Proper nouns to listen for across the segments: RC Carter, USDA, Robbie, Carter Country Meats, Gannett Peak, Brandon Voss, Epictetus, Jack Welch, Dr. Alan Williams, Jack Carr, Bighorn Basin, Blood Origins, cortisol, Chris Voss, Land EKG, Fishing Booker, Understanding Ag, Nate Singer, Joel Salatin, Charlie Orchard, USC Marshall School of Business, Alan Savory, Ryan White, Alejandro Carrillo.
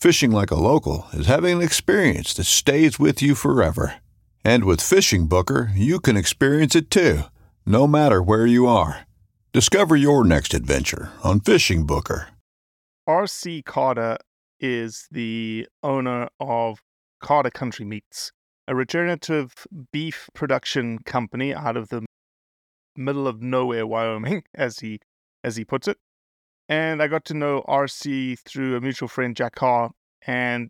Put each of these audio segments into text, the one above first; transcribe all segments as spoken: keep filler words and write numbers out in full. Fishing like a local is having an experience that stays with you forever. And with Fishing Booker, you can experience it too, no matter where you are. Discover your next adventure on Fishing Booker. R C Carter is the owner of Carter Country Meats, a regenerative beef production company out of the middle of nowhere, Wyoming, as he as he puts it. And I got to know R C through a mutual friend, Jack Carr, and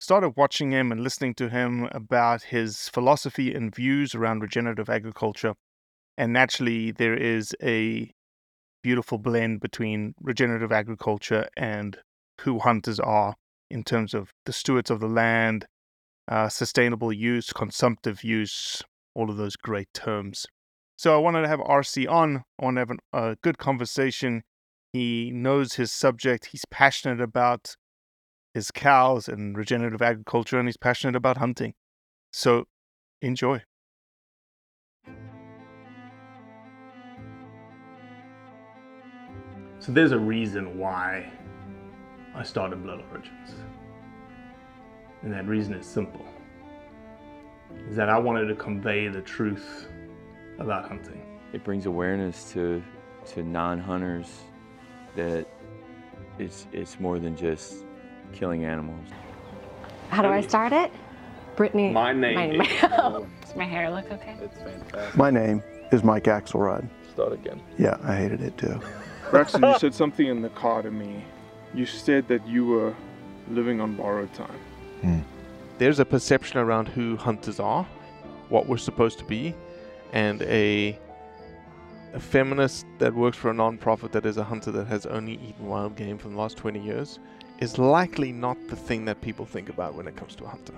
started watching him and listening to him about his philosophy and views around regenerative agriculture. And naturally, there is a beautiful blend between regenerative agriculture and who hunters are in terms of the stewards of the land, uh, sustainable use, consumptive use, all of those great terms. So I wanted to have R C on. I want to have an, a good conversation. He knows his subject. He's passionate about his cows and regenerative agriculture, and he's passionate about hunting. So enjoy. So there's a reason why I started Blood Origins. And that reason is simple. Is that I wanted to convey the truth about hunting. It brings awareness to to non-hunters that it's it's more than just killing animals. How do I start it? Brittany. My name. My, my, does my hair look okay? It's fantastic. My name is Mike Axelrod. Start again. Yeah, I hated it too. Braxton, you said something in the car to me. You said that you were living on borrowed time. Mm. There's a perception around who hunters are, what we're supposed to be, and a A feminist that works for a non-profit that is a hunter that has only eaten wild game for the last twenty years is likely not the thing that people think about when it comes to a hunter.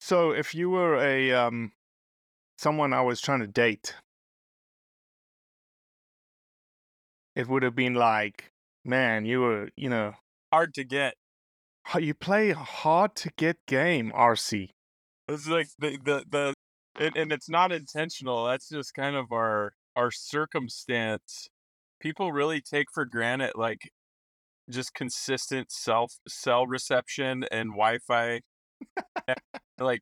So if you were a um, someone I was trying to date, it would have been like, man, you were, you know... hard to get. You play hard to get game, R C. It's like the the, the it, and it's not intentional. That's just kind of our our circumstance. People really take for granted like just consistent self cell reception and Wi-Fi. Like,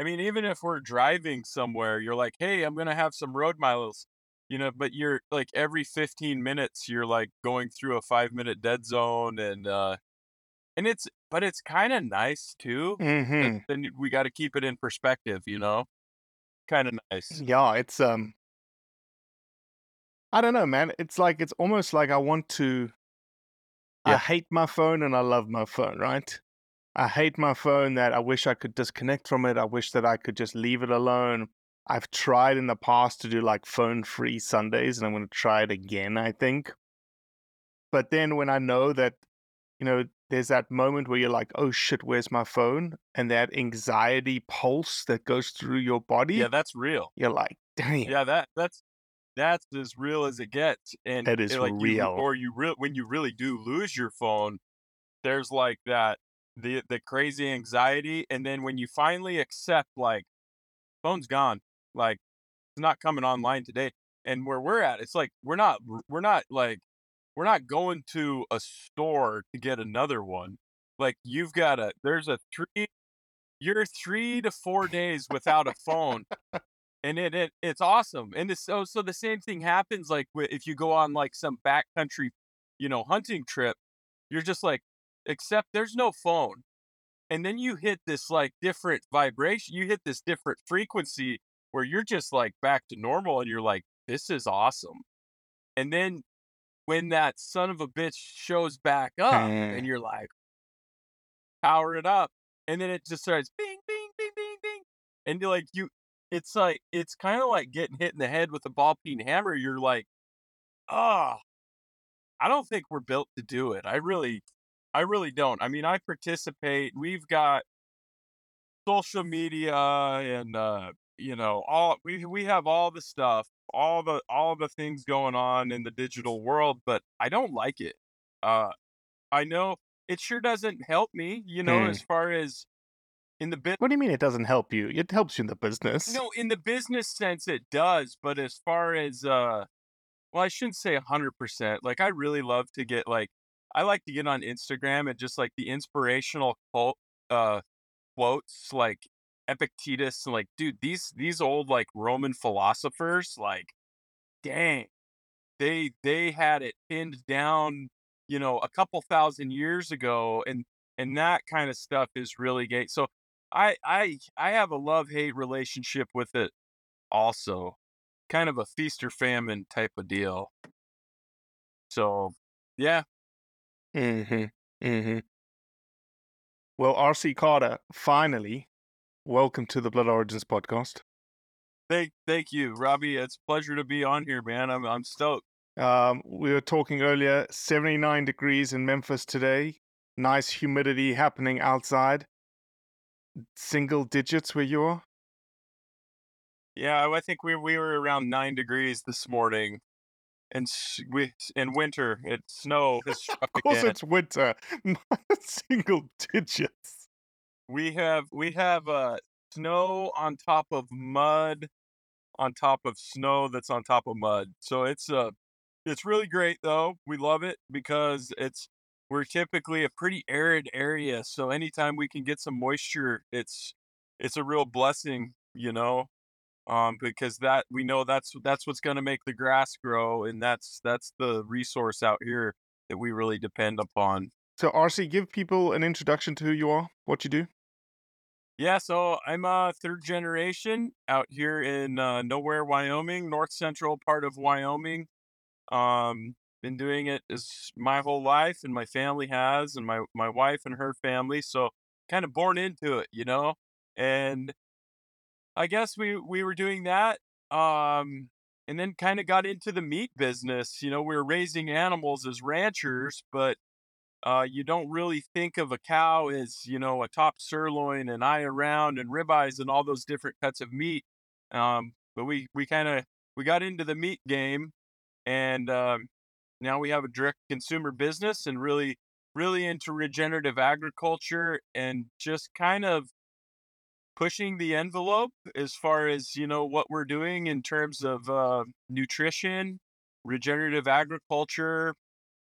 I mean, even if we're driving somewhere, you're like, hey, I'm gonna have some road miles, you know. But you're like every fifteen minutes, you're like going through a five minute dead zone and. uh And it's, but it's kind of nice too. Mm-hmm. Then we got to keep it in perspective, you know. Kind of nice. Yeah, it's um. I don't know, man. It's like it's almost like I want to. Yeah. I hate my phone and I love my phone, right? I hate my phone that I wish I could disconnect from it. I wish that I could just leave it alone. I've tried in the past to do like phone-free Sundays, and I'm going to try it again, I think. But then when I know that, you know. There's that moment where you're like, oh shit, where's my phone? And that anxiety pulse that goes through your body. Yeah, that's real. You're like, damn. Yeah, that that's that's as real as it gets. And that is like real. You, or you re- when you really do lose your phone, there's like that, the the crazy anxiety. And then when you finally accept, like, phone's gone, like, it's not coming online today. And where we're at, it's like, we're not, we're not like, we're not going to a store to get another one. Like, you've got a, there's a three, you're three to four days without a phone. And it, it it's awesome. And this, so, so the same thing happens, like, if you go on, like, some backcountry, you know, hunting trip, you're just like, except there's no phone. And then you hit this, like, different vibration. You hit this different frequency where you're just, like, back to normal. And you're like, this is awesome. And then when that son of a bitch shows back up, and you're like, power it up. And then it just starts bing, bing, bing, bing, bing. And you're like, you, it's like, it's kind of like getting hit in the head with a ball peen hammer. You're like, oh, I don't think we're built to do it. I really, I really don't. I mean, I participate. We've got social media and, uh, you know, all we, we have all the stuff, all the, all the things going on in the digital world, but I don't like it. Uh, I know it sure doesn't help me, you know, mm. as far as, in the bit, what do you mean it doesn't help you? It helps you in the business. No, in the business sense, it does. But as far as, uh, well, I shouldn't say one hundred percent. Like, I really love to get, like, I like to get on Instagram and just, like, the inspirational quote, uh, quotes, like Epictetus. And, like, dude, these these old, like, Roman philosophers, like, dang, they they had it pinned down, you know, a couple thousand years ago. And, and that kind of stuff is really great. So I, I, I have a love-hate relationship with it also, kind of a feast or famine type of deal. So, yeah. Mm-hmm. Mm-hmm. Well, R C Carter, finally, welcome to the Blood Origins podcast. Thank, thank you, Robbie. It's a pleasure to be on here, man. I'm, I'm stoked. Um, we were talking earlier, seventy-nine degrees in Memphis today. Nice humidity happening outside. Single digits where you are? Yeah, I think we we were around nine degrees this morning, and we in winter it snow has struck again. Of course, it's winter. Single digits. We have we have uh, snow on top of mud, on top of snow that's on top of mud. So it's uh it's really great though. We love it because it's we're typically a pretty arid area. So anytime we can get some moisture, it's it's a real blessing, you know. Um, because that we know that's that's what's going to make the grass grow, and that's that's the resource out here that we really depend upon. So, R C, give people an introduction to who you are, what you do. Yeah, so I'm a third generation out here in uh, Nowhere, Wyoming, north central part of Wyoming. Um, been doing it is my whole life, and my family has, and my my wife and her family. So, kind of born into it, you know, and. I guess we, we were doing that, um, and then kind of got into the meat business. You know, we were raising animals as ranchers, but uh, you don't really think of a cow as, you know, a top sirloin and eye around and ribeyes and all those different cuts of meat. Um, but we, we kind of, we got into the meat game, and um, now we have a direct consumer business and really, really into regenerative agriculture and just kind of pushing the envelope as far as, you know, what we're doing in terms of uh, nutrition, regenerative agriculture,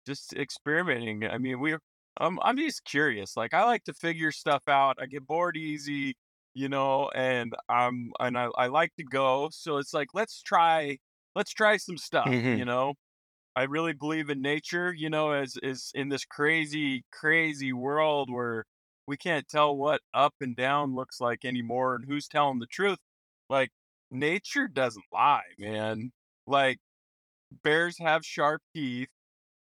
just experimenting. I mean, we're, um, I'm just curious. Like, I like to figure stuff out. I get bored easy, you know, and I'm, and I, I like to go. So it's like, let's try, let's try some stuff, mm-hmm. you know. I really believe in nature, you know, as is in this crazy, crazy world where we can't tell what up and down looks like anymore and who's telling the truth. Like, nature doesn't lie, man. Like, bears have sharp teeth.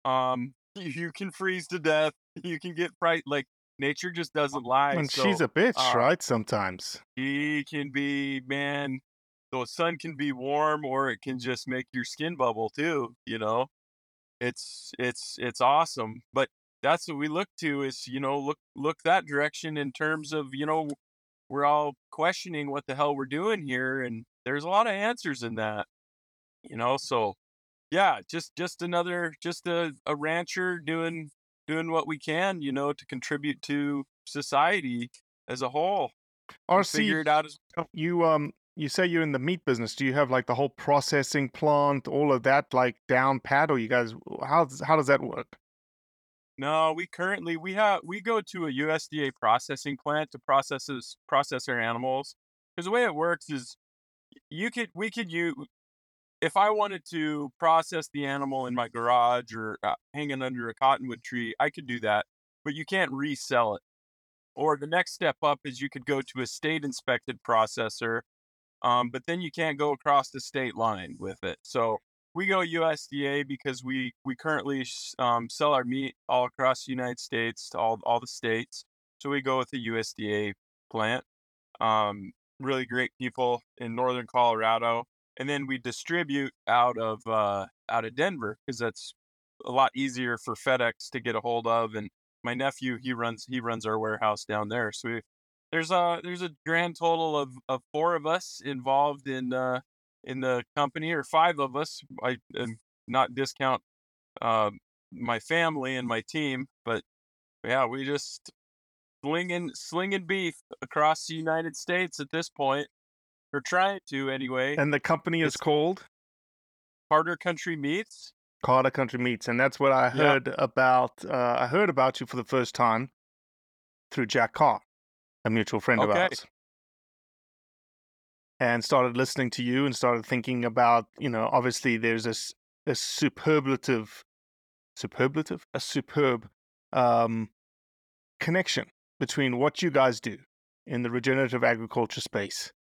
Um, you can freeze to death. You can get fright. Like, nature just doesn't lie. And so, she's a bitch, uh, right? Sometimes. She can be, man, the sun can be warm or it can just make your skin bubble too, you know? It's, it's, it's awesome. But that's what we look to is, you know, look, look that direction in terms of, you know, we're all questioning what the hell we're doing here. And there's a lot of answers in that, you know? So yeah, just, just another, just a, a rancher doing doing what we can, you know, to contribute to society as a whole. R C, figure it out as well. You um, you say you're in the meat business. Do you have like the whole processing plant, all of that, like down pat, or you guys? How how does that work? No, we currently we have we go to a U S D A processing plant to process process our animals. Because the way it works is, you could we could use. If I wanted to process the animal in my garage or uh, hanging under a cottonwood tree, I could do that, but you can't resell it. Or the next step up is you could go to a state-inspected processor, um, but then you can't go across the state line with it. So we go U S D A because we, we currently um, sell our meat all across the United States, to all, all the states. So we go with the U S D A plant. Um, really great people in northern Colorado. And then we distribute out of uh, out of Denver because that's a lot easier for FedEx to get a hold of. And my nephew, he runs he runs our warehouse down there. So we, there's a there's a grand total of, of four of us involved in uh, in the company, or five of us. I and not discount uh, my family and my team, but yeah, we just slinging slinging beef across the United States at this point. Or trying to, anyway. And the company is it's called? Carter Country Meats. Carter Country Meats. And that's what I heard yeah. about. Uh, I heard about you for the first time through Jack Carr, a mutual friend okay. of ours. And started listening to you and started thinking about, you know, obviously there's a, a superlative, superlative? A superb um, connection between what you guys do in the regenerative agriculture space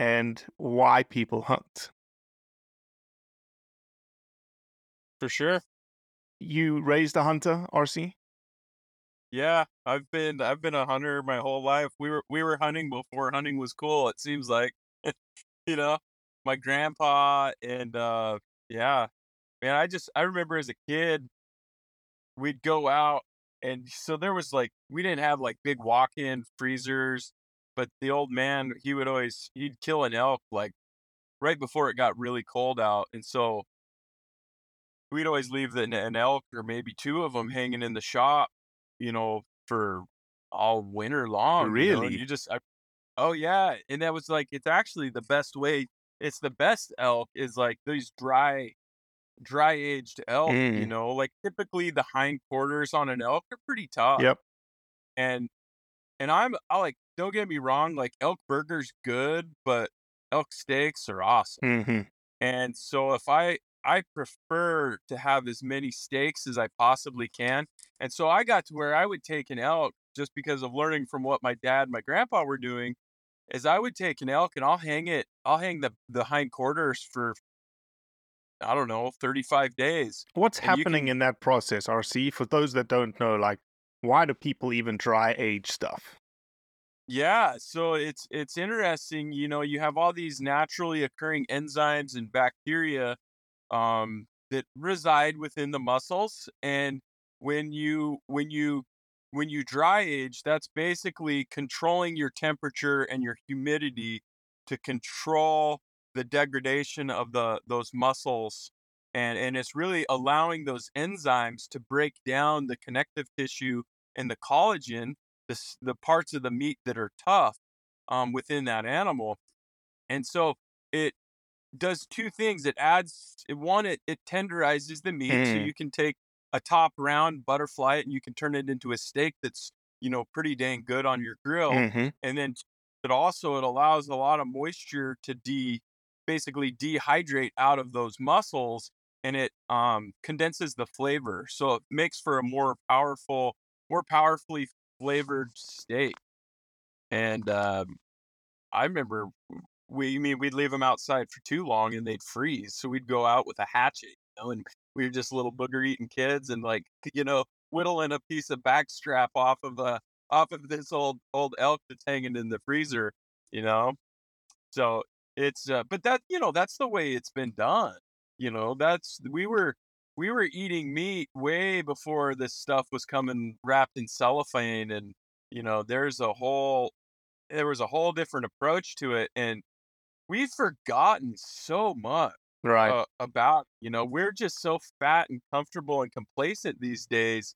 and why people hunt. For sure. You raised a hunter, R C? Yeah, I've been I've been a hunter my whole life. We were we were hunting before hunting was cool, it seems like. You know, my grandpa and uh yeah. Man, I just I remember as a kid we'd go out, and so there was like we didn't have like big walk-in freezers. But the old man, he would always, he'd kill an elk like right before it got really cold out. And so we'd always leave the, an elk or maybe two of them hanging in the shop, you know, for all winter long. Really? You know? And you just, I, oh yeah. And that was like, it's actually the best way. It's the best elk is like these dry, dry aged elk, mm. you know, like typically the hindquarters on an elk are pretty tough. Yep. And, and I'm I like, don't get me wrong, like elk burgers good, but elk steaks are awesome. Mm-hmm. And so if I, I prefer to have as many steaks as I possibly can. And so I got to where I would take an elk just because of learning from what my dad and my grandpa were doing is I would take an elk and I'll hang it. I'll hang the, the hindquarters for, I don't know, thirty-five days. What's and happening can... in that process, R C, for those that don't know, like why do people even dry age stuff? Yeah, so it's it's interesting, you know, you have all these naturally occurring enzymes and bacteria um, that reside within the muscles, and when you when you when you dry age, that's basically controlling your temperature and your humidity to control the degradation of the those muscles, and and it's really allowing those enzymes to break down the connective tissue and the collagen. The, the parts of the meat that are tough um, within that animal. And so it does two things. It adds, it, one, it, it tenderizes the meat. Mm. So you can take a top round, butterfly it, and you can turn it into a steak that's, you know, pretty dang good on your grill. Mm-hmm. And then it also, it allows a lot of moisture to de, basically dehydrate out of those muscles, and it um, condenses the flavor. So it makes for a more powerful, more powerfully flavored steak. And um I remember we I mean we'd leave them outside for too long and they'd freeze, so we'd go out with a hatchet, you know, and we were just little booger eating kids and like, you know, whittling a piece of backstrap off of a off of this old old elk that's hanging in the freezer, you know. So it's uh, but that, you know, that's the way it's been done, you know. That's we were We were eating meat way before this stuff was coming wrapped in cellophane, and you know, there's a whole, there was a whole different approach to it, and we've forgotten so much, right? Uh, about, you know, we're just so fat and comfortable and complacent these days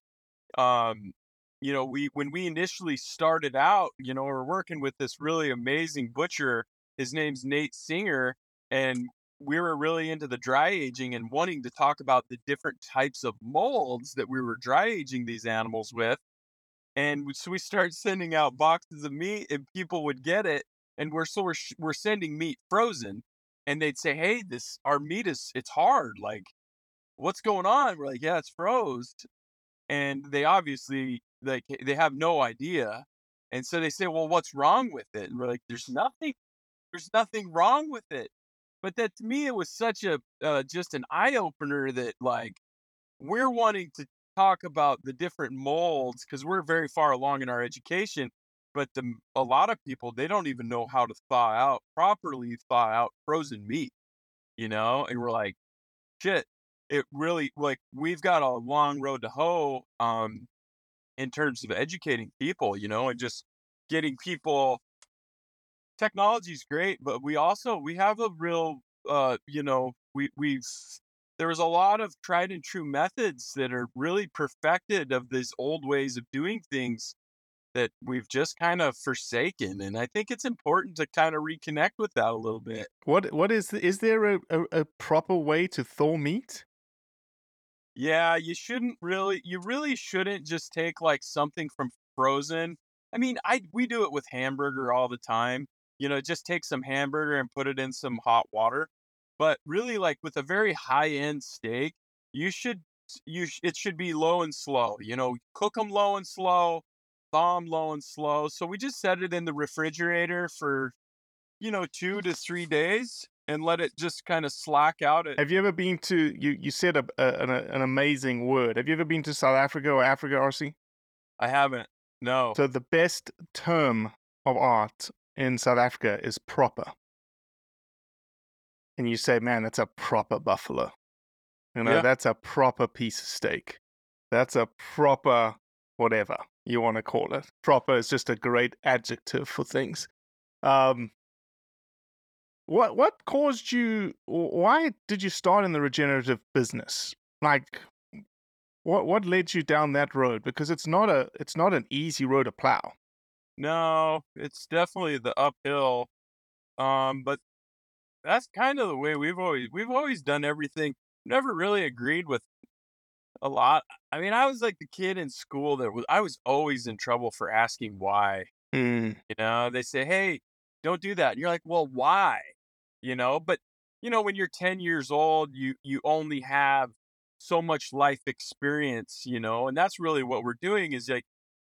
um, you know, we when we initially started out, you know, we were working with this really amazing butcher. His name's Nate Singer, and we were really into the dry aging and wanting to talk about the different types of molds that we were dry aging these animals with. And so we started sending out boxes of meat, and people would get it. And we're so we're, we're sending meat frozen, and they'd say, "Hey, this our meat is it's hard. Like, what's going on?" We're like, "Yeah, it's froze." And they obviously like they have no idea. And so they say, "Well, what's wrong with it?" And we're like, "There's nothing. There's nothing wrong with it." But that to me, it was such a uh, just an eye opener that like we're wanting to talk about the different molds because we're very far along in our education, but the, a lot of people, they don't even know how to thaw out, properly thaw out frozen meat, you know? And we're like, shit, it really, like, we've got a long road to hoe um, in terms of educating people, you know, and just getting people, technology's great, but we also, we have a real, uh, you know, we we've, there was a lot of tried and true methods that are really perfected of these old ways of doing things that we've just kind of forsaken, and I think it's important to kind of reconnect with that a little bit. What what is the, is there a, a, a proper way to thaw meat? Yeah, you shouldn't really. You really shouldn't just take like something from frozen. I mean, I we do it with hamburger all the time. You know, just take some hamburger and put it in some hot water. But really, like with a very high end steak, you should you it should be low and slow. You know, cook them low and slow. Bomb low and slow. So we just set it in the refrigerator for, you know, two to three days and let it just kind of slack out. At- Have you ever been to, you, you said a, a, an, a, an amazing word. Have you ever been to South Africa or Africa, R C? I haven't. No. So the best term of art in South Africa is proper. And you say, man, that's a proper buffalo. You know, yeah. That's a proper piece of steak. That's a proper whatever you want to call it. Proper is just a great adjective for things. Um, what what caused you, why did you start in the regenerative business? Like, what what led you down that road? Because it's not a it's not an easy road to plow. No, it's definitely the uphill. Um, but that's kind of the way we've always we've always done everything. Never really agreed with a lot. I mean, I was like the kid in school that was, I was always in trouble for asking why. Mm. You know, they say, hey, don't do that. And you're like, well, why? You know, but, you know, when you're ten years old, you, you only have so much life experience, you know, and that's really what we're doing is like,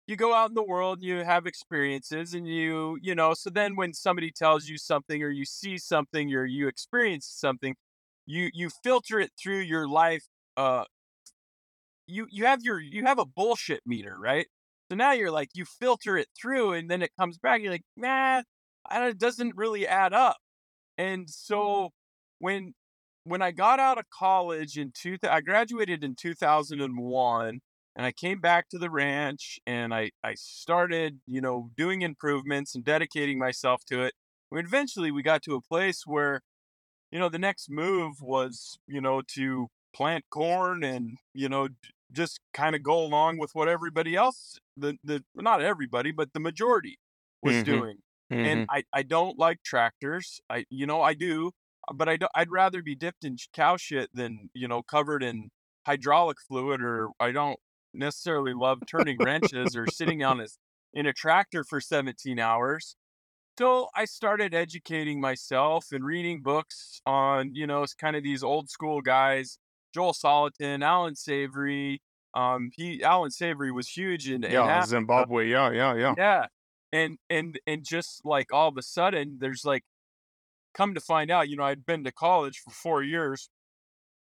you go out in the world, and you have experiences and you, you know, so then when somebody tells you something or you see something or you experience something, you, you filter it through your life, uh, You you have your you have a bullshit meter, right? So now you're like you filter it through, and then it comes back. You're like, nah, I don't, it doesn't really add up. And so when when I got out of college in two, I graduated in two thousand one, and I came back to the ranch, and I I started you know doing improvements and dedicating myself to it. And eventually, we got to a place where, you know, the next move was you know to plant corn and, you know, just kind of go along with what everybody else, the, the not everybody, but the majority was mm-hmm. doing. Mm-hmm. And I, I don't like tractors. I, you know, I do, but I do, I'd rather be dipped in cow shit than, you know, covered in hydraulic fluid, or I don't necessarily love turning wrenches or sitting on a, in a tractor for seventeen hours. So I started educating myself and reading books on, you know, it's kind of these old school guys, Joel Salatin, Alan Savory. Um, he Alan Savory was huge in, in yeah, Africa. Zimbabwe. Yeah, yeah, yeah, yeah. And and and just like all of a sudden, there's like, come to find out, you know, I'd been to college for four years,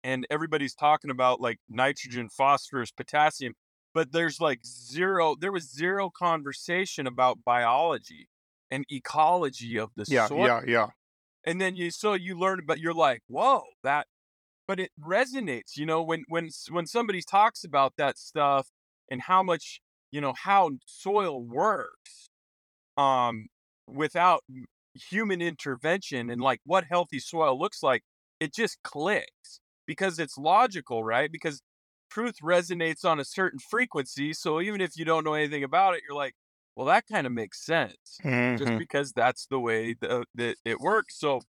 and everybody's talking about like nitrogen, phosphorus, potassium, but there's like zero. There was zero conversation about biology and ecology of the yeah, soil. Yeah, yeah, yeah. And then you so you learn, but you're like, whoa, that. But it resonates, you know, when, when, when somebody talks about that stuff and how much, you know, how soil works, um, without human intervention and like what healthy soil looks like, it just clicks because it's logical, right? Because truth resonates on a certain frequency. So even if you don't know anything about it, you're like, well, that kind of makes sense, mm-hmm. just because that's the way the, that it works. So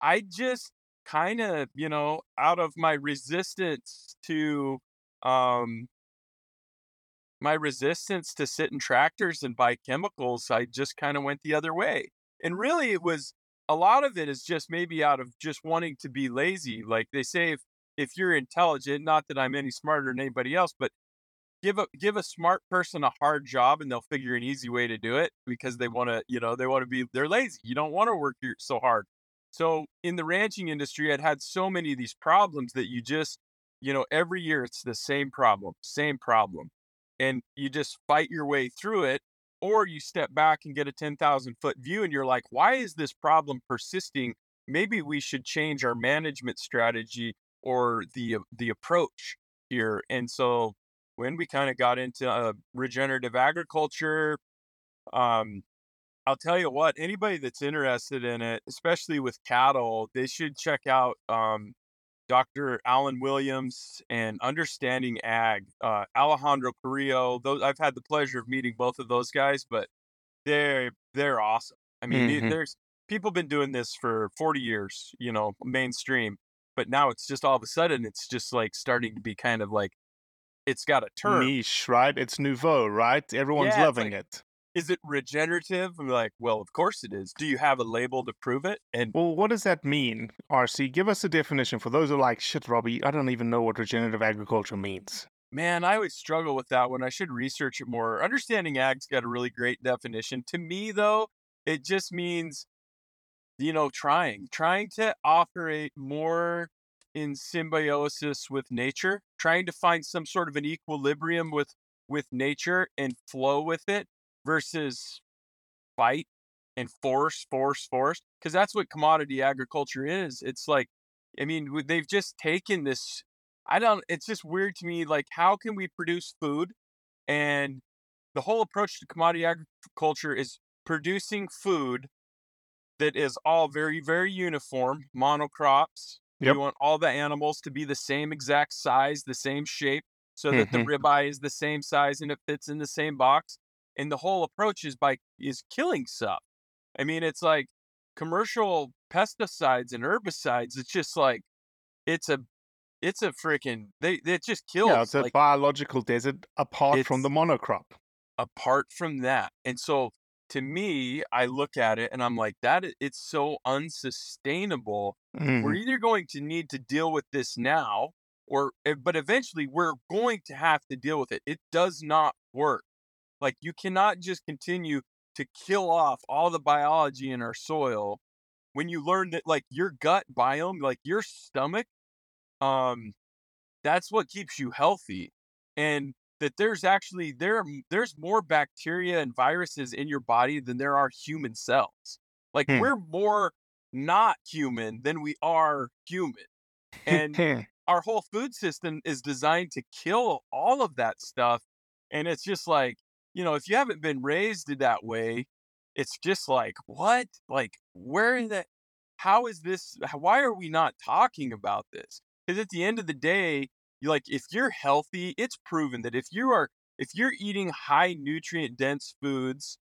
I just kind of, you know, out of my resistance to um, my resistance to sit in tractors and buy chemicals, I just kind of went the other way. And really, it was a lot of it is just maybe out of just wanting to be lazy. Like they say, if, if you're intelligent, not that I'm any smarter than anybody else, but Give a give a smart person a hard job and they'll figure an easy way to do it because they want to, you know, they want to be, they're lazy. You don't want to work so hard. So in the ranching industry, I'd had so many of these problems that you just, you know, every year it's the same problem, same problem. And you just fight your way through it, or you step back and get a ten thousand foot view and you're like, why is this problem persisting? Maybe we should change our management strategy or the the approach here. And so when we kind of got into uh, regenerative agriculture, um, I'll tell you what, anybody that's interested in it, especially with cattle, they should check out um, Doctor Alan Williams and Understanding Ag, uh, Alejandro Carrillo. Those, I've had the pleasure of meeting both of those guys, but they're, they're awesome. I mean, mm-hmm. there's people been doing this for forty years, you know, mainstream, but now it's just all of a sudden, it's just like starting to be kind of like, it's got a term. Niche, right? It's nouveau, right? Everyone's yeah, loving like, it. Is it regenerative? I'm like, well, of course it is. Do you have a label to prove it? And well, what does that mean, R C? Give us a definition for those who are like, shit, Robbie, I don't even know what regenerative agriculture means. Man, I always struggle with that one. I should research it more. Understanding Ag's got a really great definition. To me, though, it just means, you know, trying. Trying to operate more in symbiosis with nature, trying to find some sort of an equilibrium with with nature and flow with it versus fight and force, force, force. Because that's what commodity agriculture is. It's like, I mean, they've just taken this, I don't, it's just weird to me, like, how can we produce food? And the whole approach to commodity agriculture is producing food that is all very, very uniform, monocrops. Yep. You want all the animals to be the same exact size, the same shape, so that mm-hmm. the ribeye is the same size and it fits in the same box. And the whole approach is by is killing stuff. I mean, it's like commercial pesticides and herbicides. It's just like it's a it's a freaking they it just kills. Yeah, it's a like, biological desert apart from the monocrop. Apart from that, and so to me, I look at it and I'm like, that it's so unsustainable. Mm. We're either going to need to deal with this now, or but eventually we're going to have to deal with it. It does not work. Like, you cannot just continue to kill off all the biology in our soil when you learn that, like, your gut biome, like your stomach, um, that's what keeps you healthy. And that there's actually, there there's more bacteria and viruses in your body than there are human cells. Like, hmm. we're more not human than we are human. And our whole food system is designed to kill all of that stuff. And it's just like, you know, if you haven't been raised that way, it's just like, what? Like, where in the, how is this, why are we not talking about this? Because at the end of the day, like, if you're healthy, it's proven that if you are, if you're eating high nutrient dense foods,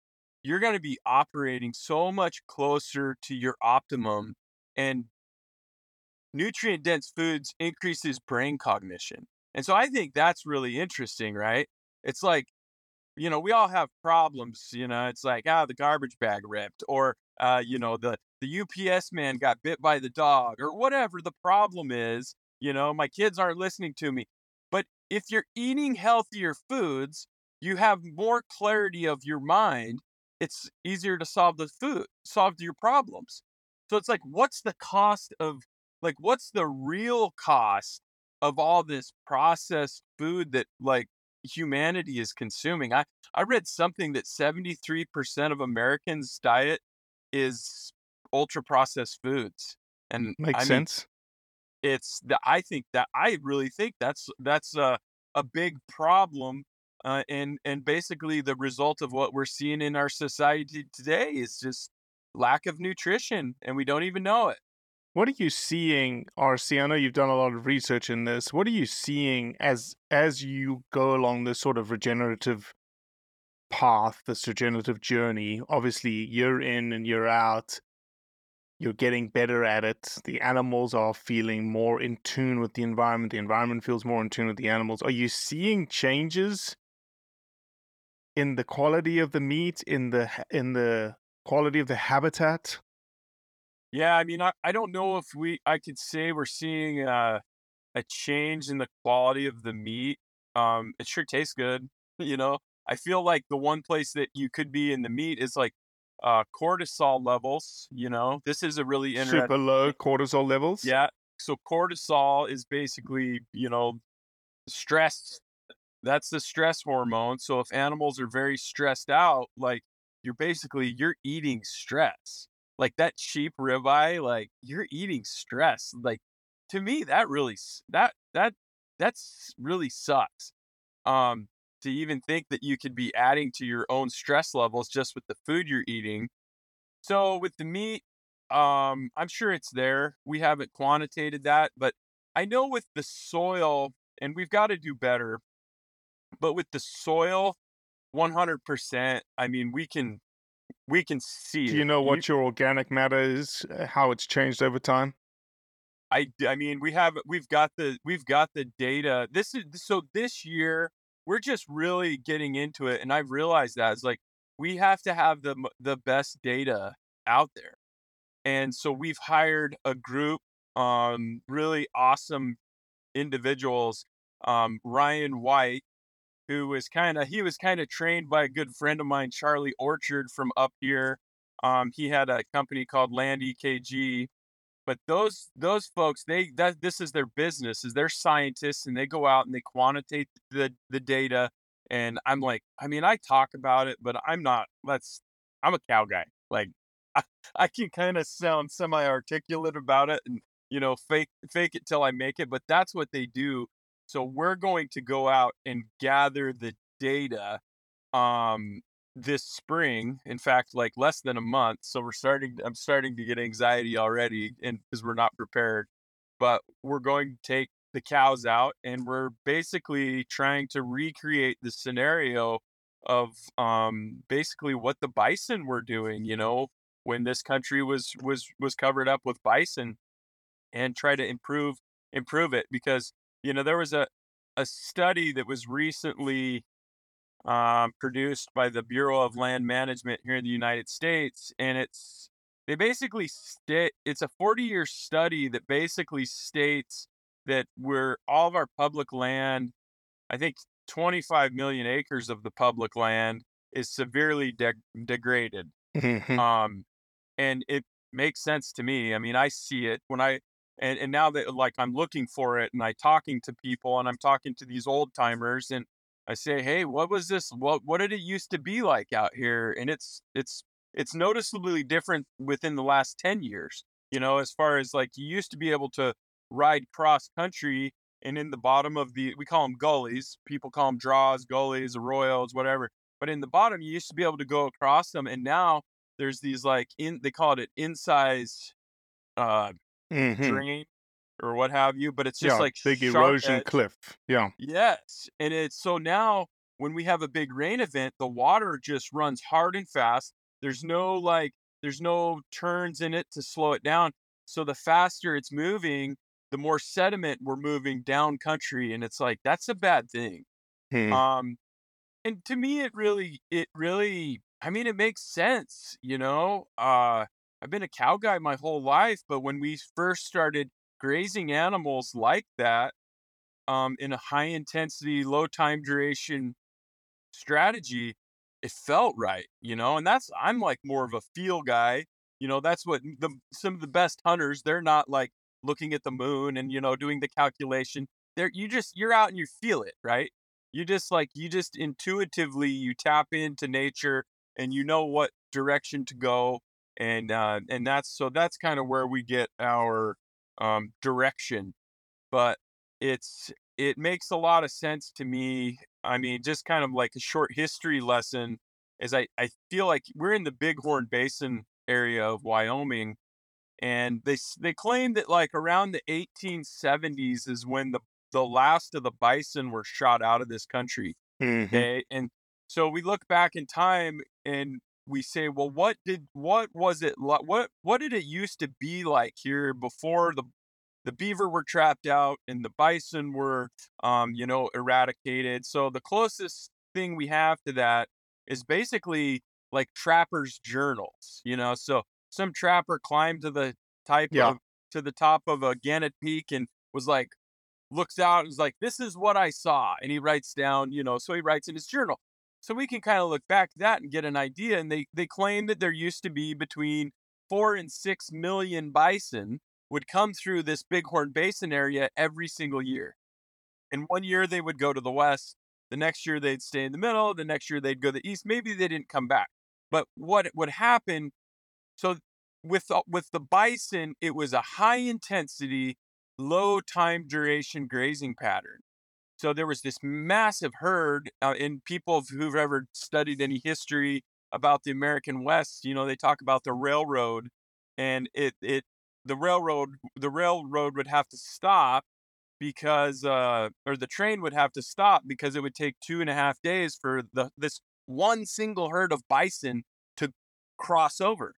you're going to be operating so much closer to your optimum. And nutrient dense foods increases brain cognition. And so I think that's really interesting, right? It's like, you know, we all have problems, you know, it's like, ah, the garbage bag ripped, or, uh, you know, the, the U P S man got bit by the dog, or whatever the problem is. You know, my kids aren't listening to me. But if you're eating healthier foods, you have more clarity of your mind. It's easier to solve the food, solve your problems. So it's like, what's the cost of, like, what's the real cost of all this processed food that, like, humanity is consuming? I, I read something that seventy-three percent of Americans' diet is ultra-processed foods. And makes I mean, sense. It's the, I think that I really think that's that's a, a big problem, uh, and and basically the result of what we're seeing in our society today is just lack of nutrition, and we don't even know it. What are you seeing, R C? I know you've done a lot of research in this. What are you seeing as as you go along this sort of regenerative path, this regenerative journey? Obviously, year in and year out, you're getting better at it. The animals are feeling more in tune with the environment. The environment feels more in tune with the animals. Are you seeing changes in the quality of the meat, in the in the quality of the habitat? Yeah, I mean, I, I don't know if we I could say we're seeing uh, a change in the quality of the meat. Um, it sure tastes good, you know. I feel like the one place that you could be in the meat is like uh, cortisol levels. You know, this is a really interesting super low cortisol levels. Yeah, so cortisol is basically, you know, stress. That's the stress hormone. So if animals are very stressed out, like you're basically you're eating stress. Like that cheap ribeye, like you're eating stress. Like to me, that really that that that's really sucks. Um, to even think that you could be adding to your own stress levels just with the food you're eating. So with the meat, um, I'm sure it's there. We haven't quantitated that, but I know with the soil, and we've got to do better. But with the soil, one hundred percent. I mean, we can. We can see. Do you know what you, your organic matter is? How it's changed over time? I, I mean, we have we've got the we've got the data. This is so this year we're just really getting into it, and I've realized that it's like we have to have the the best data out there, and so we've hired a group, um, really awesome individuals, um, Ryan White. Who was kind of, he was kind of trained by a good friend of mine, Charlie Orchard from up here. Um, he had a company called Land E K G, but those, those folks, they, that this is their business is they're scientists and they go out and they quantitate the, the data. And I'm like, I mean, I talk about it, but I'm not, let's, I'm a cow guy. Like I, I can kind of sound semi-articulate about it and, you know, fake, fake it till I make it, but that's what they do. So we're going to go out and gather the data um, this spring. In fact, like less than a month. So we're starting. I'm starting to get anxiety already, and because we're not prepared. But we're going to take the cows out, and we're basically trying to recreate the scenario of um, basically what the bison were doing. You know, when this country was was was covered up with bison, and try to improve improve it because. You know, there was a, a study that was recently um, produced by the Bureau of Land Management here in the United States. And it's, they basically state, it's a forty year study that basically states that we're all of our public land, I think twenty-five million acres of the public land is severely de- degraded. um, and it makes sense to me. I mean, I see it when I, And and now that like I'm looking for it and I talking to people and I'm talking to these old timers and I say, hey, what was this? What what did it used to be like out here? And it's it's it's noticeably different within the last ten years, you know, as far as like you used to be able to ride cross country and in the bottom of the, we call them gullies. People call them draws, gullies, arroyos, whatever. But in the bottom, you used to be able to go across them. And now there's these like in, they call it an incised, uh, Mm-hmm. drain or what have you, but it's just yeah, like big erosion edge. Cliff. Yeah. Yes. And it's so now when we have a big rain event, the water just runs hard and fast. There's no like, there's no turns in it to slow it down. So the faster it's moving, the more sediment we're moving down country. And it's like, that's a bad thing. Hmm. Um, and to me, it really, it really, I mean, it makes sense, you know, uh, I've been a cow guy my whole life, but when we first started grazing animals like that um, in a high-intensity, low-time-duration strategy, it felt right, you know? And that's, I'm like more of a feel guy. You know, that's what the, some of the best hunters, they're not like looking at the moon and, you know, doing the calculation. They're, you just, you're out and you feel it, right? You just like, you just intuitively, you tap into nature and you know what direction to go. And, uh, and that's, so that's kind of where we get our, um, direction, but it's, it makes a lot of sense to me. I mean, just kind of like a short history lesson is I, I feel like we're in the Bighorn Basin area of Wyoming And they they claim that like around the eighteen seventies is when the, the last of the bison were shot out of this country. Mm-hmm. Okay? And so we look back in time and we say, well, what did what was it like? What what did it used to be like here before the the beaver were trapped out and the bison were, um, you know, eradicated? So the closest thing we have to that is basically like trappers' journals, you know. So some trapper climbed to the type yeah. of, to the top of a Gannett Peak and was like, looks out and was like, this is what I saw. And he writes down, you know, so he writes in his journal. So we can kind of look back to that and get an idea. And they, they claim that there used to be between four and six million bison would come through this Bighorn Basin area every single year. And one year they would go to the west. The next year they'd stay in the middle. The next year they'd go to the east. Maybe they didn't come back. But what would happen, so with, with the bison, it was a high intensity, low time duration grazing pattern. So there was this massive herd, uh, and people who've ever studied any history about the American West, you know, they talk about the railroad, and it it the railroad the railroad would have to stop because uh, or the train would have to stop because it would take two and a half days for the this one single herd of bison to cross over.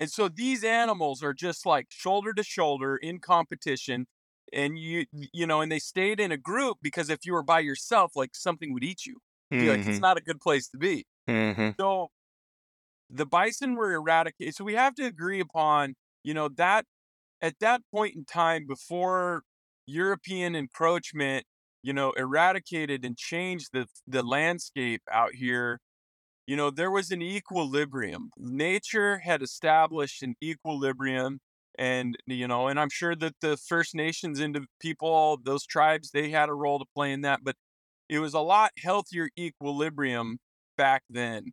And so these animals are just like shoulder to shoulder in competition. And you, you know, and they stayed in a group because if you were by yourself, like something would eat you. Mm-hmm. Like, it's not a good place to be. Mm-hmm. So the bison were eradicated. So we have to agree upon, you know, that at that point in time before European encroachment, you know, eradicated and changed the, the landscape out here, you know, there was an equilibrium. Nature had established an equilibrium. And, you know, and I'm sure that the First Nations into people, those tribes, they had a role to play in that, but it was a lot healthier equilibrium back then.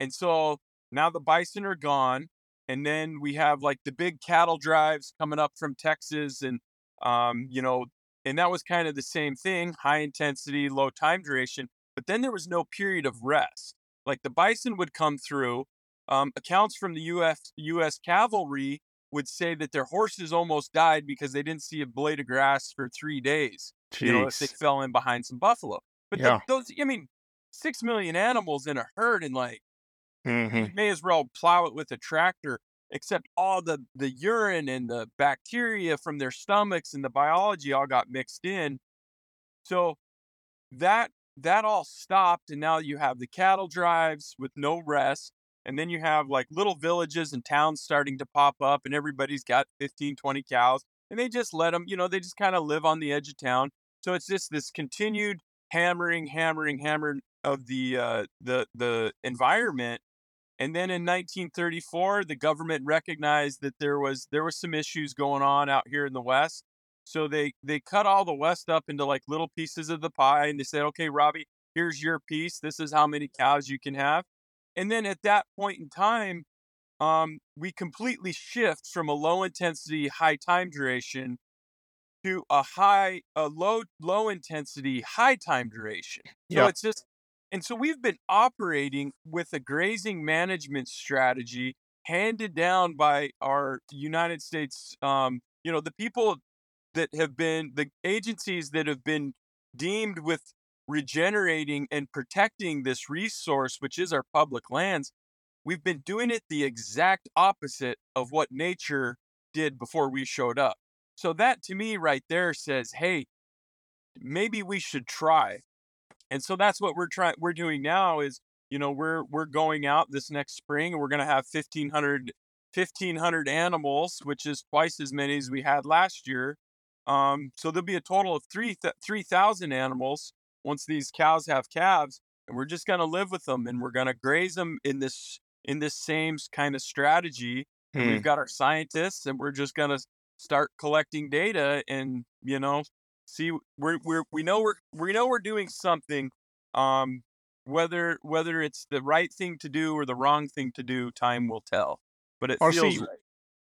And so now the bison are gone. And then we have like the big cattle drives coming up from Texas. And, um, you know, and that was kind of the same thing, high intensity, low time duration. But then there was no period of rest. Like the bison would come through. Um, accounts from the U S U S cavalry would say that their horses almost died because they didn't see a blade of grass for three days. Jeez. You know, if they fell in behind some buffalo. But yeah. the, those, I mean, six million animals in a herd, and like, mm-hmm. you may as well plow it with a tractor, except all the, the urine and the bacteria from their stomachs and the biology all got mixed in. So that, that all stopped. And now you have the cattle drives with no rest. And then you have like little villages and towns starting to pop up, and everybody's got fifteen, twenty cows, and they just let them, you know, they just kind of live on the edge of town. So it's just this continued hammering, hammering, hammering of the, uh, the, the environment. And then in nineteen thirty-four, the government recognized that there was, there were some issues going on out here in the West. So they, they cut all the West up into like little pieces of the pie, and they said, okay, Robbie, here's your piece. This is how many cows you can have. And then at that point in time, um, we completely shift from a low intensity, high time duration to a high, a low, low intensity, high time duration. Yeah. So it's just, and so we've been operating with a grazing management strategy handed down by our United States, um, you know, the people that have been, the agencies that have been deemed with regenerating and protecting this resource, which is our public lands. We've been doing it the exact opposite of what nature did before we showed up. So that to me right there says, hey, maybe we should try. And so that's what we're trying, we're doing now is, you know, we're, we're going out this next spring and we're going to have fifteen hundred animals, which is twice as many as we had last year. Um, so there'll be a total of three thousand animals once these cows have calves, and we're just going to live with them, and we're going to graze them in this in this same kind of strategy. And mm. we've got our scientists, and we're just going to start collecting data, and you know, see we we we know we're we know we're doing something, um, whether whether it's the right thing to do or the wrong thing to do, time will tell. But it feels see,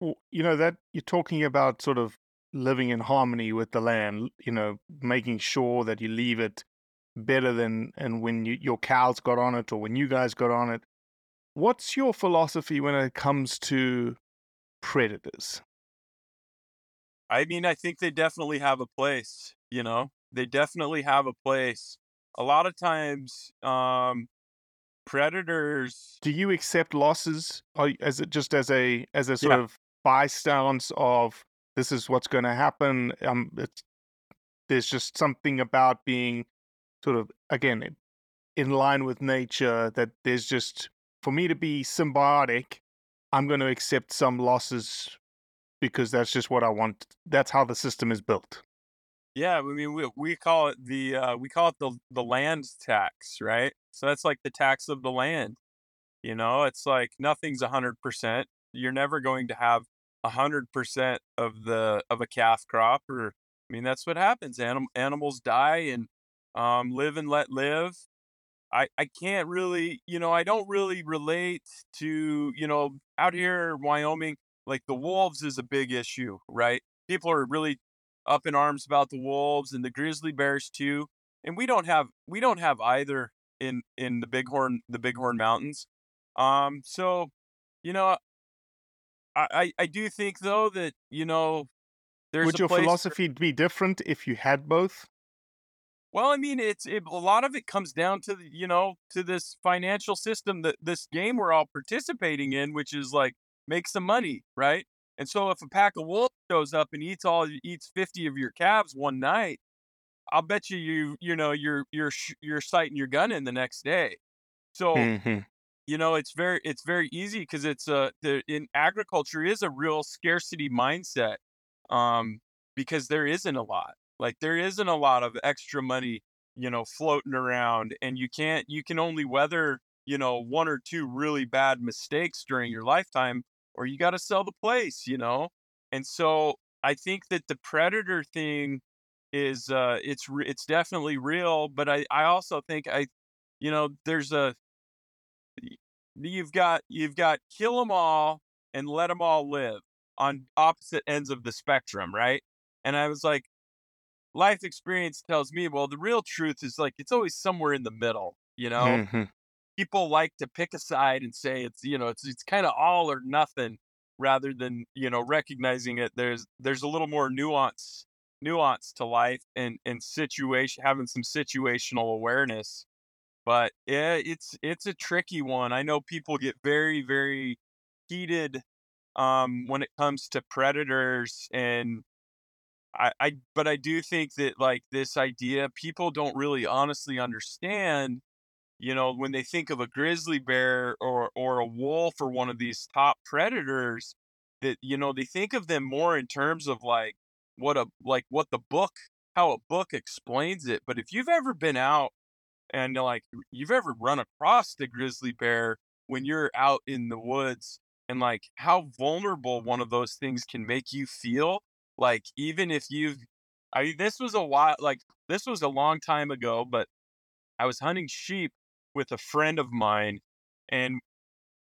right. You know that you're talking about sort of living in harmony with the land. You know, making sure that you leave it better than and when you, your cows got on it or when you guys got on it. What's your philosophy when it comes to predators? I mean, I think they definitely have a place, you know, they definitely have a place. A lot of times, um, predators. Do you accept losses as it just as a, as a sort yeah. of bystander of this is what's going to happen? Um, it's, there's just something about being sort of, again, in line with nature that there's just, for me to be symbiotic, I'm going to accept some losses because that's just what I want. That's how the system is built. Yeah, I mean, we we call it the uh, we call it the the land tax, right? So that's like the tax of the land. You know, it's like nothing's a hundred percent. You're never going to have a hundred percent of the of a calf crop, or I mean, that's what happens. Anim- animals die and um, live and let live. I, I can't really, you know, I don't really relate to, you know, out here in Wyoming, like the wolves is a big issue, right? People are really up in arms about the wolves and the grizzly bears too. And we don't have, we don't have either in, in the Bighorn, the Bighorn Mountains. Um, so, you know, I, I, I do think though that, you know, there's Would a your place philosophy for... be different if you had both? Well, I mean, it's it, a lot of it comes down to, the, you know, to this financial system, that this game we're all participating in, which is like, make some money, right? And so if a pack of wolves shows up and eats all, eats fifty of your calves one night, I'll bet you, you, you know, you're, you're, you're sighting your gun in the next day. So, mm-hmm. you know, it's very, it's very easy because it's a, the, in agriculture is a real scarcity mindset um, because there isn't a lot. Like there isn't a lot of extra money, you know, floating around, and you can't, you can only weather, you know, one or two really bad mistakes during your lifetime, or you got to sell the place, you know? And so I think that the predator thing is, uh, it's, it's definitely real, but I, I also think I, you know, there's a, you've got, you've got kill them all and let them all live on opposite ends of the spectrum. Right. And I was like, life experience tells me, well, the real truth is like, it's always somewhere in the middle, you know, mm-hmm. people like to pick a side and say it's, you know, it's, it's kind of all or nothing rather than, you know, recognizing it. There's, there's a little more nuance, nuance to life and, and situation, having some situational awareness, but it, it's, it's a tricky one. I know people get very, very heated, um, when it comes to predators and, I, I, but I do think that like this idea, people don't really honestly understand, you know, when they think of a grizzly bear or, or a wolf or one of these top predators that, you know, they think of them more in terms of like what a, like what the book, how a book explains it. But if you've ever been out and like, you've ever run across the grizzly bear when you're out in the woods and like how vulnerable one of those things can make you feel. Like, even if you've, I mean, this was a while, like, this was a long time ago, but I was hunting sheep with a friend of mine, and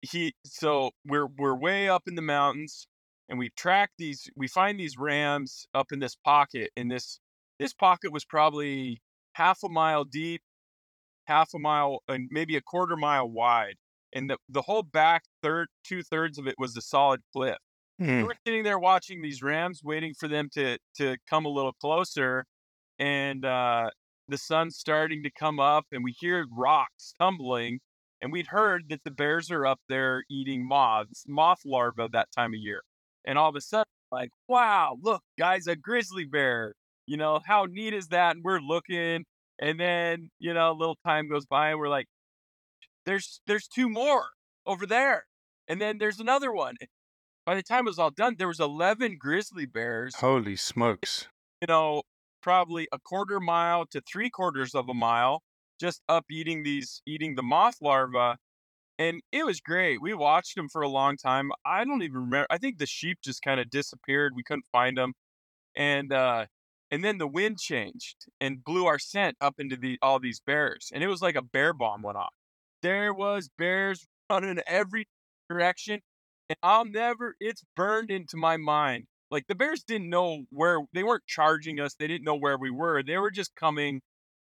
he, so we're, we're way up in the mountains, and we track these, we find these rams up in this pocket, and this, this pocket was probably half a mile deep, half a mile, and maybe a quarter mile wide, and the, the whole back third, two thirds of it was a solid cliff. We were sitting there watching these rams, waiting for them to, to come a little closer. And uh, the sun's starting to come up and we hear rocks tumbling. And we'd heard that the bears are up there eating moths, moth larvae that time of year. And all of a sudden, like, wow, look, guys, a grizzly bear. You know, how neat is that? And we're looking. And then, you know, a little time goes by and we're like, there's there's two more over there. And then there's another one. By the time it was all done, there was eleven grizzly bears. Holy smokes. You know, probably a quarter mile to three quarters of a mile, just up eating these, eating the moth larvae. And it was great. We watched them for a long time. I don't even remember. I think the sheep just kind of disappeared. We couldn't find them. And, uh, and then the wind changed and blew our scent up into the, all these bears. And it was like a bear bomb went off. There was bears running every direction. And I'll never, it's burned into my mind. Like the bears didn't know where, they weren't charging us. They didn't know where we were. They were just coming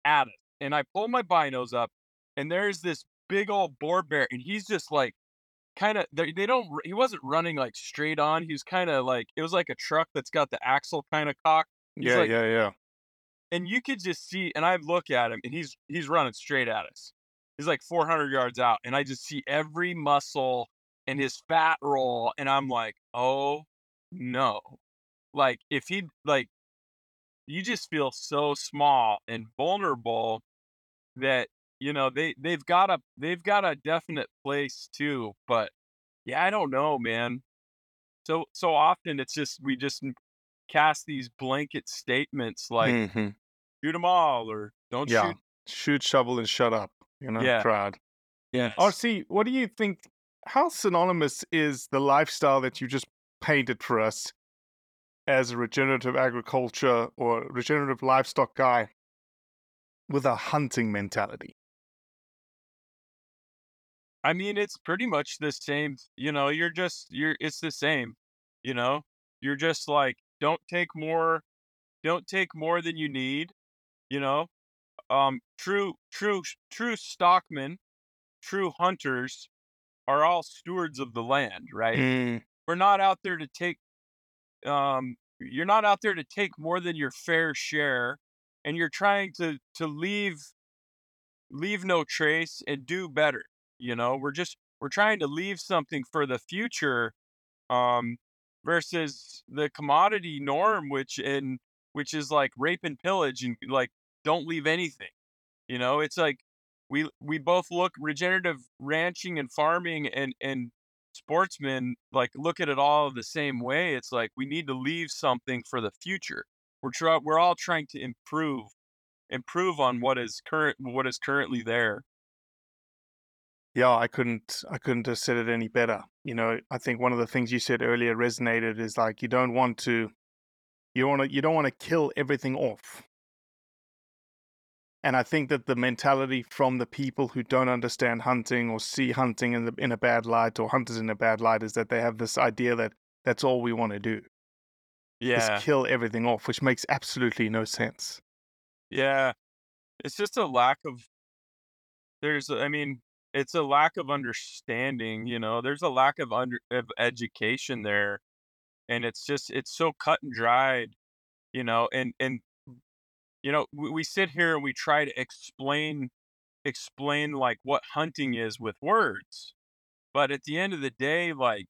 at us. And I pulled my binos up and there's this big old boar bear and he's just like kind of, they, they don't, he wasn't running like straight on. He was kind of like, it was like a truck that's got the axle kind of cocked. Yeah, like, yeah, yeah. And you could just see, and I look at him, and he's he's running straight at us. He's like four hundred yards out, and I just see every muscle and his fat roll, and I'm like, oh, no. Like, if he, like, you just feel so small and vulnerable that, you know, they, they've got a, they've got a definite place too, but yeah, I don't know, man. So, so often it's just, we just cast these blanket statements like mm-hmm. shoot them all or don't yeah. shoot. Shoot, shovel, and shut up, you know, yeah. crowd. Yeah. R C, what do you think, how synonymous is the lifestyle that you just painted for us as a regenerative agriculture or regenerative livestock guy with a hunting mentality? I mean, it's pretty much the same, you know, you're just, you're, it's the same, you know, you're just like, don't take more, don't take more than you need, you know, um, true, true, true stockmen, true hunters are all stewards of the land, right? Mm. We're not out there to take, um you're not out there to take more than your fair share, and you're trying to to leave leave no trace and do better. You know, we're just we're trying to leave something for the future, um versus the commodity norm, which in which is like rape and pillage and like don't leave anything. You know, it's like we we both look, regenerative ranching and farming and and sportsmen, like, look at it all the same way. It's like we need to leave something for the future. We're try- we're all trying to improve, improve on what is current, what is currently there. Yeah, I couldn't, I couldn't have said it any better. You know, I think one of the things you said earlier resonated is like you don't want to, you want to, you don't want to kill everything off. And I think that the mentality from the people who don't understand hunting or see hunting in, the, in a bad light or hunters in a bad light is that they have this idea that that's all we want to do. Yeah. Is kill everything off, which makes absolutely no sense. Yeah. It's just a lack of, there's, I mean, it's a lack of understanding, you know, there's a lack of, under, of education there. And it's just, it's so cut and dried, you know, and, and, you know, we sit here and we try to explain, explain like what hunting is with words. But at the end of the day, like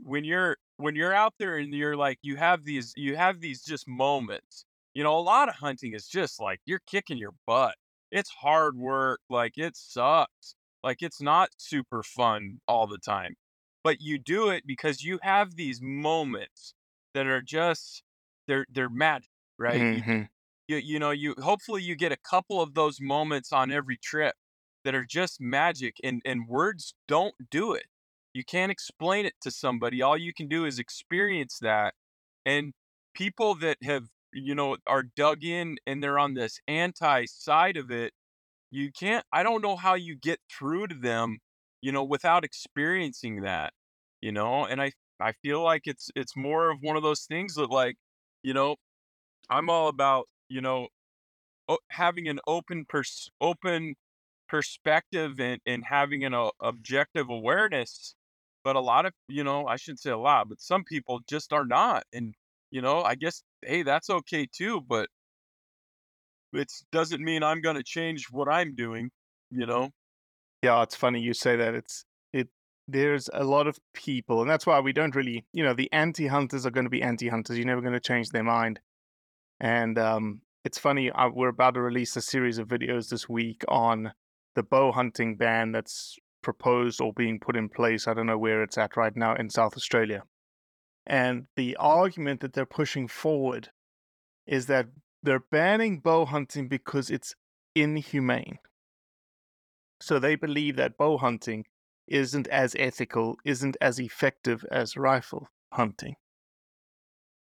when you're, when you're out there and you're like, you have these, you have these just moments, you know, a lot of hunting is just like, you're kicking your butt. It's hard work. Like it sucks. Like it's not super fun all the time, but you do it because you have these moments that are just, they're, they're magic, right? Mm-hmm. You, You you know, you hopefully you get a couple of those moments on every trip that are just magic, and, and words don't do it. You can't explain it to somebody. All you can do is experience that. And people that have, you know, are dug in and they're on this anti side of it, you can't, I don't know how you get through to them, you know, without experiencing that, you know, and I, I feel like it's, it's more of one of those things that like, you know, I'm all about, you know, having an open pers- open perspective and, and having an uh, objective awareness. But a lot of, you know, I shouldn't say a lot, but some people just are not. And, you know, I guess, hey, that's okay too, but it doesn't mean I'm going to change what I'm doing, you know? Yeah, it's funny you say that. It's, it, there's a lot of people, and that's why we don't really, you know, the anti-hunters are going to be anti-hunters. You're never going to change their mind. And um, it's funny, I, we're about to release a series of videos this week on the bow hunting ban that's proposed or being put in place. I don't know where it's at right now in South Australia. And the argument that they're pushing forward is that they're banning bow hunting because it's inhumane. So they believe that bow hunting isn't as ethical, isn't as effective as rifle hunting.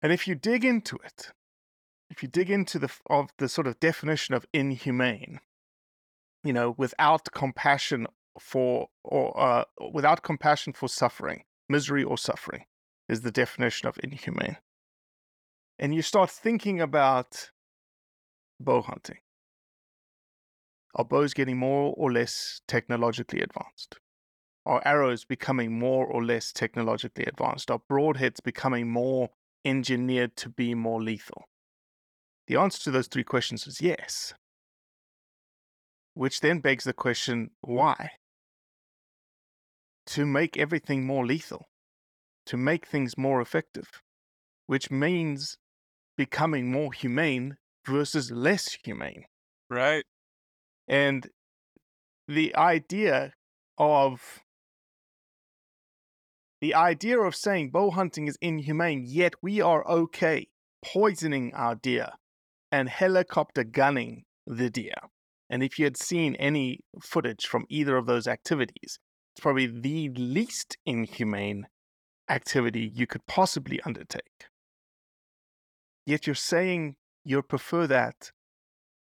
And if you dig into it, If you dig into the of the sort of definition of inhumane, you know, without compassion for or uh, without compassion for suffering, misery or suffering is the definition of inhumane. And you start thinking about bow hunting. Are bows getting more or less technologically advanced? our arrows becoming more or less technologically advanced? Are broadheads becoming more engineered to be more lethal? The answer to those three questions is yes. Which then begs the question, why? To make everything more lethal, to make things more effective, which means becoming more humane versus less humane. Right. And the idea of the idea of saying bow hunting is inhumane, yet we are okay poisoning our deer and helicopter gunning the deer. And if you had seen any footage from either of those activities, it's probably the least inhumane activity you could possibly undertake. Yet you're saying you prefer that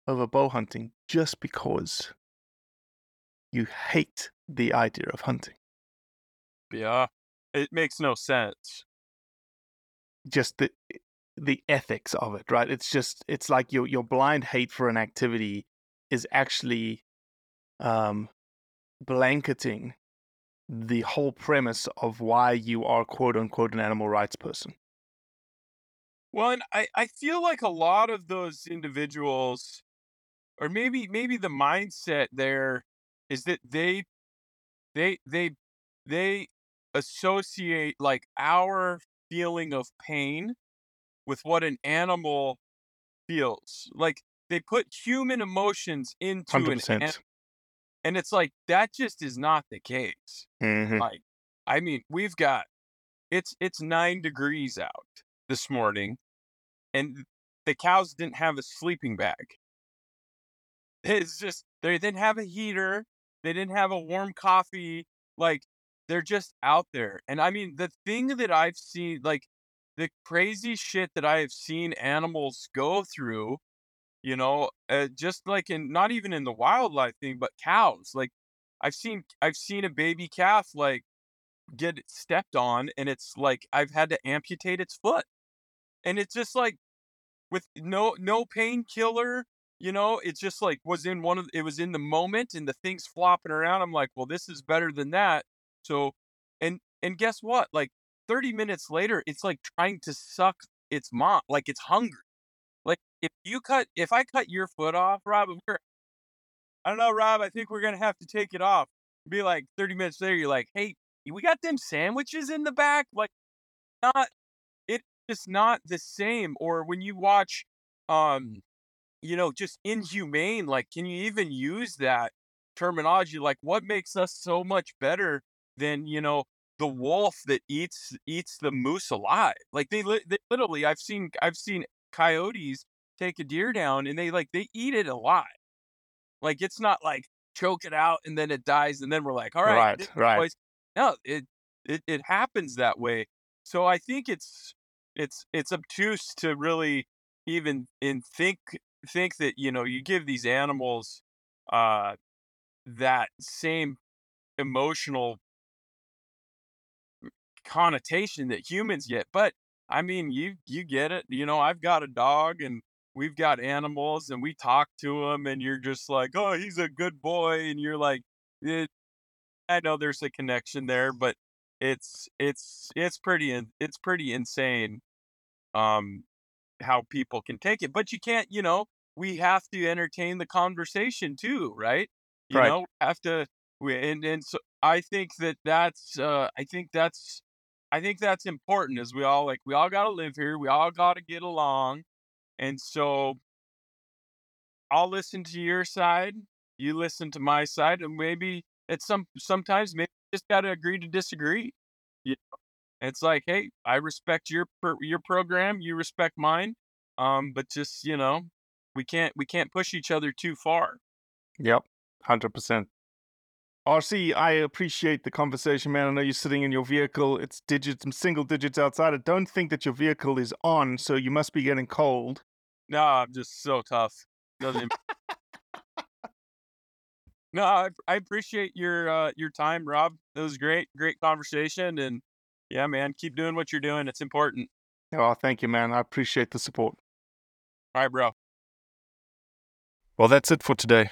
over bow hunting just because you hate the idea of hunting. Yeah, it makes no sense. Just the the ethics of it, right? It's just, it's like your your blind hate for an activity is actually um, blanketing the whole premise of why you are, quote unquote, an animal rights person. Well, and I, I feel like a lot of those individuals, or maybe maybe the mindset there is that they they they they associate like our feeling of pain with what an animal feels. Like they put human emotions into one hundred percent. An animal. And it's like, that just is not the case. Mm-hmm. Like, I mean, we've got, it's it's nine degrees out this morning, and the cows didn't have a sleeping bag. It's just, they didn't have a heater. They didn't have a warm coffee. Like, they're just out there. And I mean, the thing that I've seen, like, the crazy shit that I have seen animals go through, you know, uh, just like in, not even in the wildlife thing, but cows. Like I've seen, I've seen a baby calf like get stepped on, and it's like, I've had to amputate its foot, and it's just like with no, no painkiller, you know, it's just like was in one of, it was in the moment and the thing's flopping around. I'm like, well, this is better than that. So, and, and guess what? Like thirty minutes later, it's like trying to suck its mom. Like it's hungry. Like if you cut, if I cut your foot off, Rob, we're, I don't know, Rob, I think we're going to have to take it off. It'd be like thirty minutes later, you're like, hey, we got them sandwiches in the back. Like not, it's just not the same. Or when you watch, um, you know, just inhumane, like, can you even use that terminology? Like what makes us so much better than, you know, the wolf that eats, eats the moose alive? Like they, they literally, I've seen, I've seen coyotes take a deer down and they like they eat it alive. Like it's not like choke it out and then it dies and then we're like, all right, right, right. Voice. No, it, it it happens that way. So I think it's it's it's obtuse to really even in think think that, you know, you give these animals uh that same emotional connotation that humans get. But I mean, you you get it. You know, I've got a dog and we've got animals and we talk to them and you're just like, oh, he's a good boy. And you're like, it, I know there's a connection there, but it's it's it's pretty it's pretty insane um, how people can take it. But you can't, you know, we have to entertain the conversation too, right? You right. know, have to. We, and, and so I think that that's uh, I think that's. I think that's important is we all like, we all got to live here. We all got to get along. And so I'll listen to your side. You listen to my side. And maybe at some, sometimes maybe you just got to agree to disagree. You know? It's like, hey, I respect your, your program. You respect mine. Um, but just, you know, we can't, we can't push each other too far. Yep. one hundred percent. R C, I appreciate the conversation, man. I know you're sitting in your vehicle. It's digits, single digits outside. I don't think that your vehicle is on, so you must be getting cold. No, I'm just so tough. Doesn't. No, I, I appreciate your uh, your time, Rob. It was great, great conversation, and yeah, man, keep doing what you're doing. It's important. Oh, thank you, man. I appreciate the support. All right, bro. Well, that's it for today.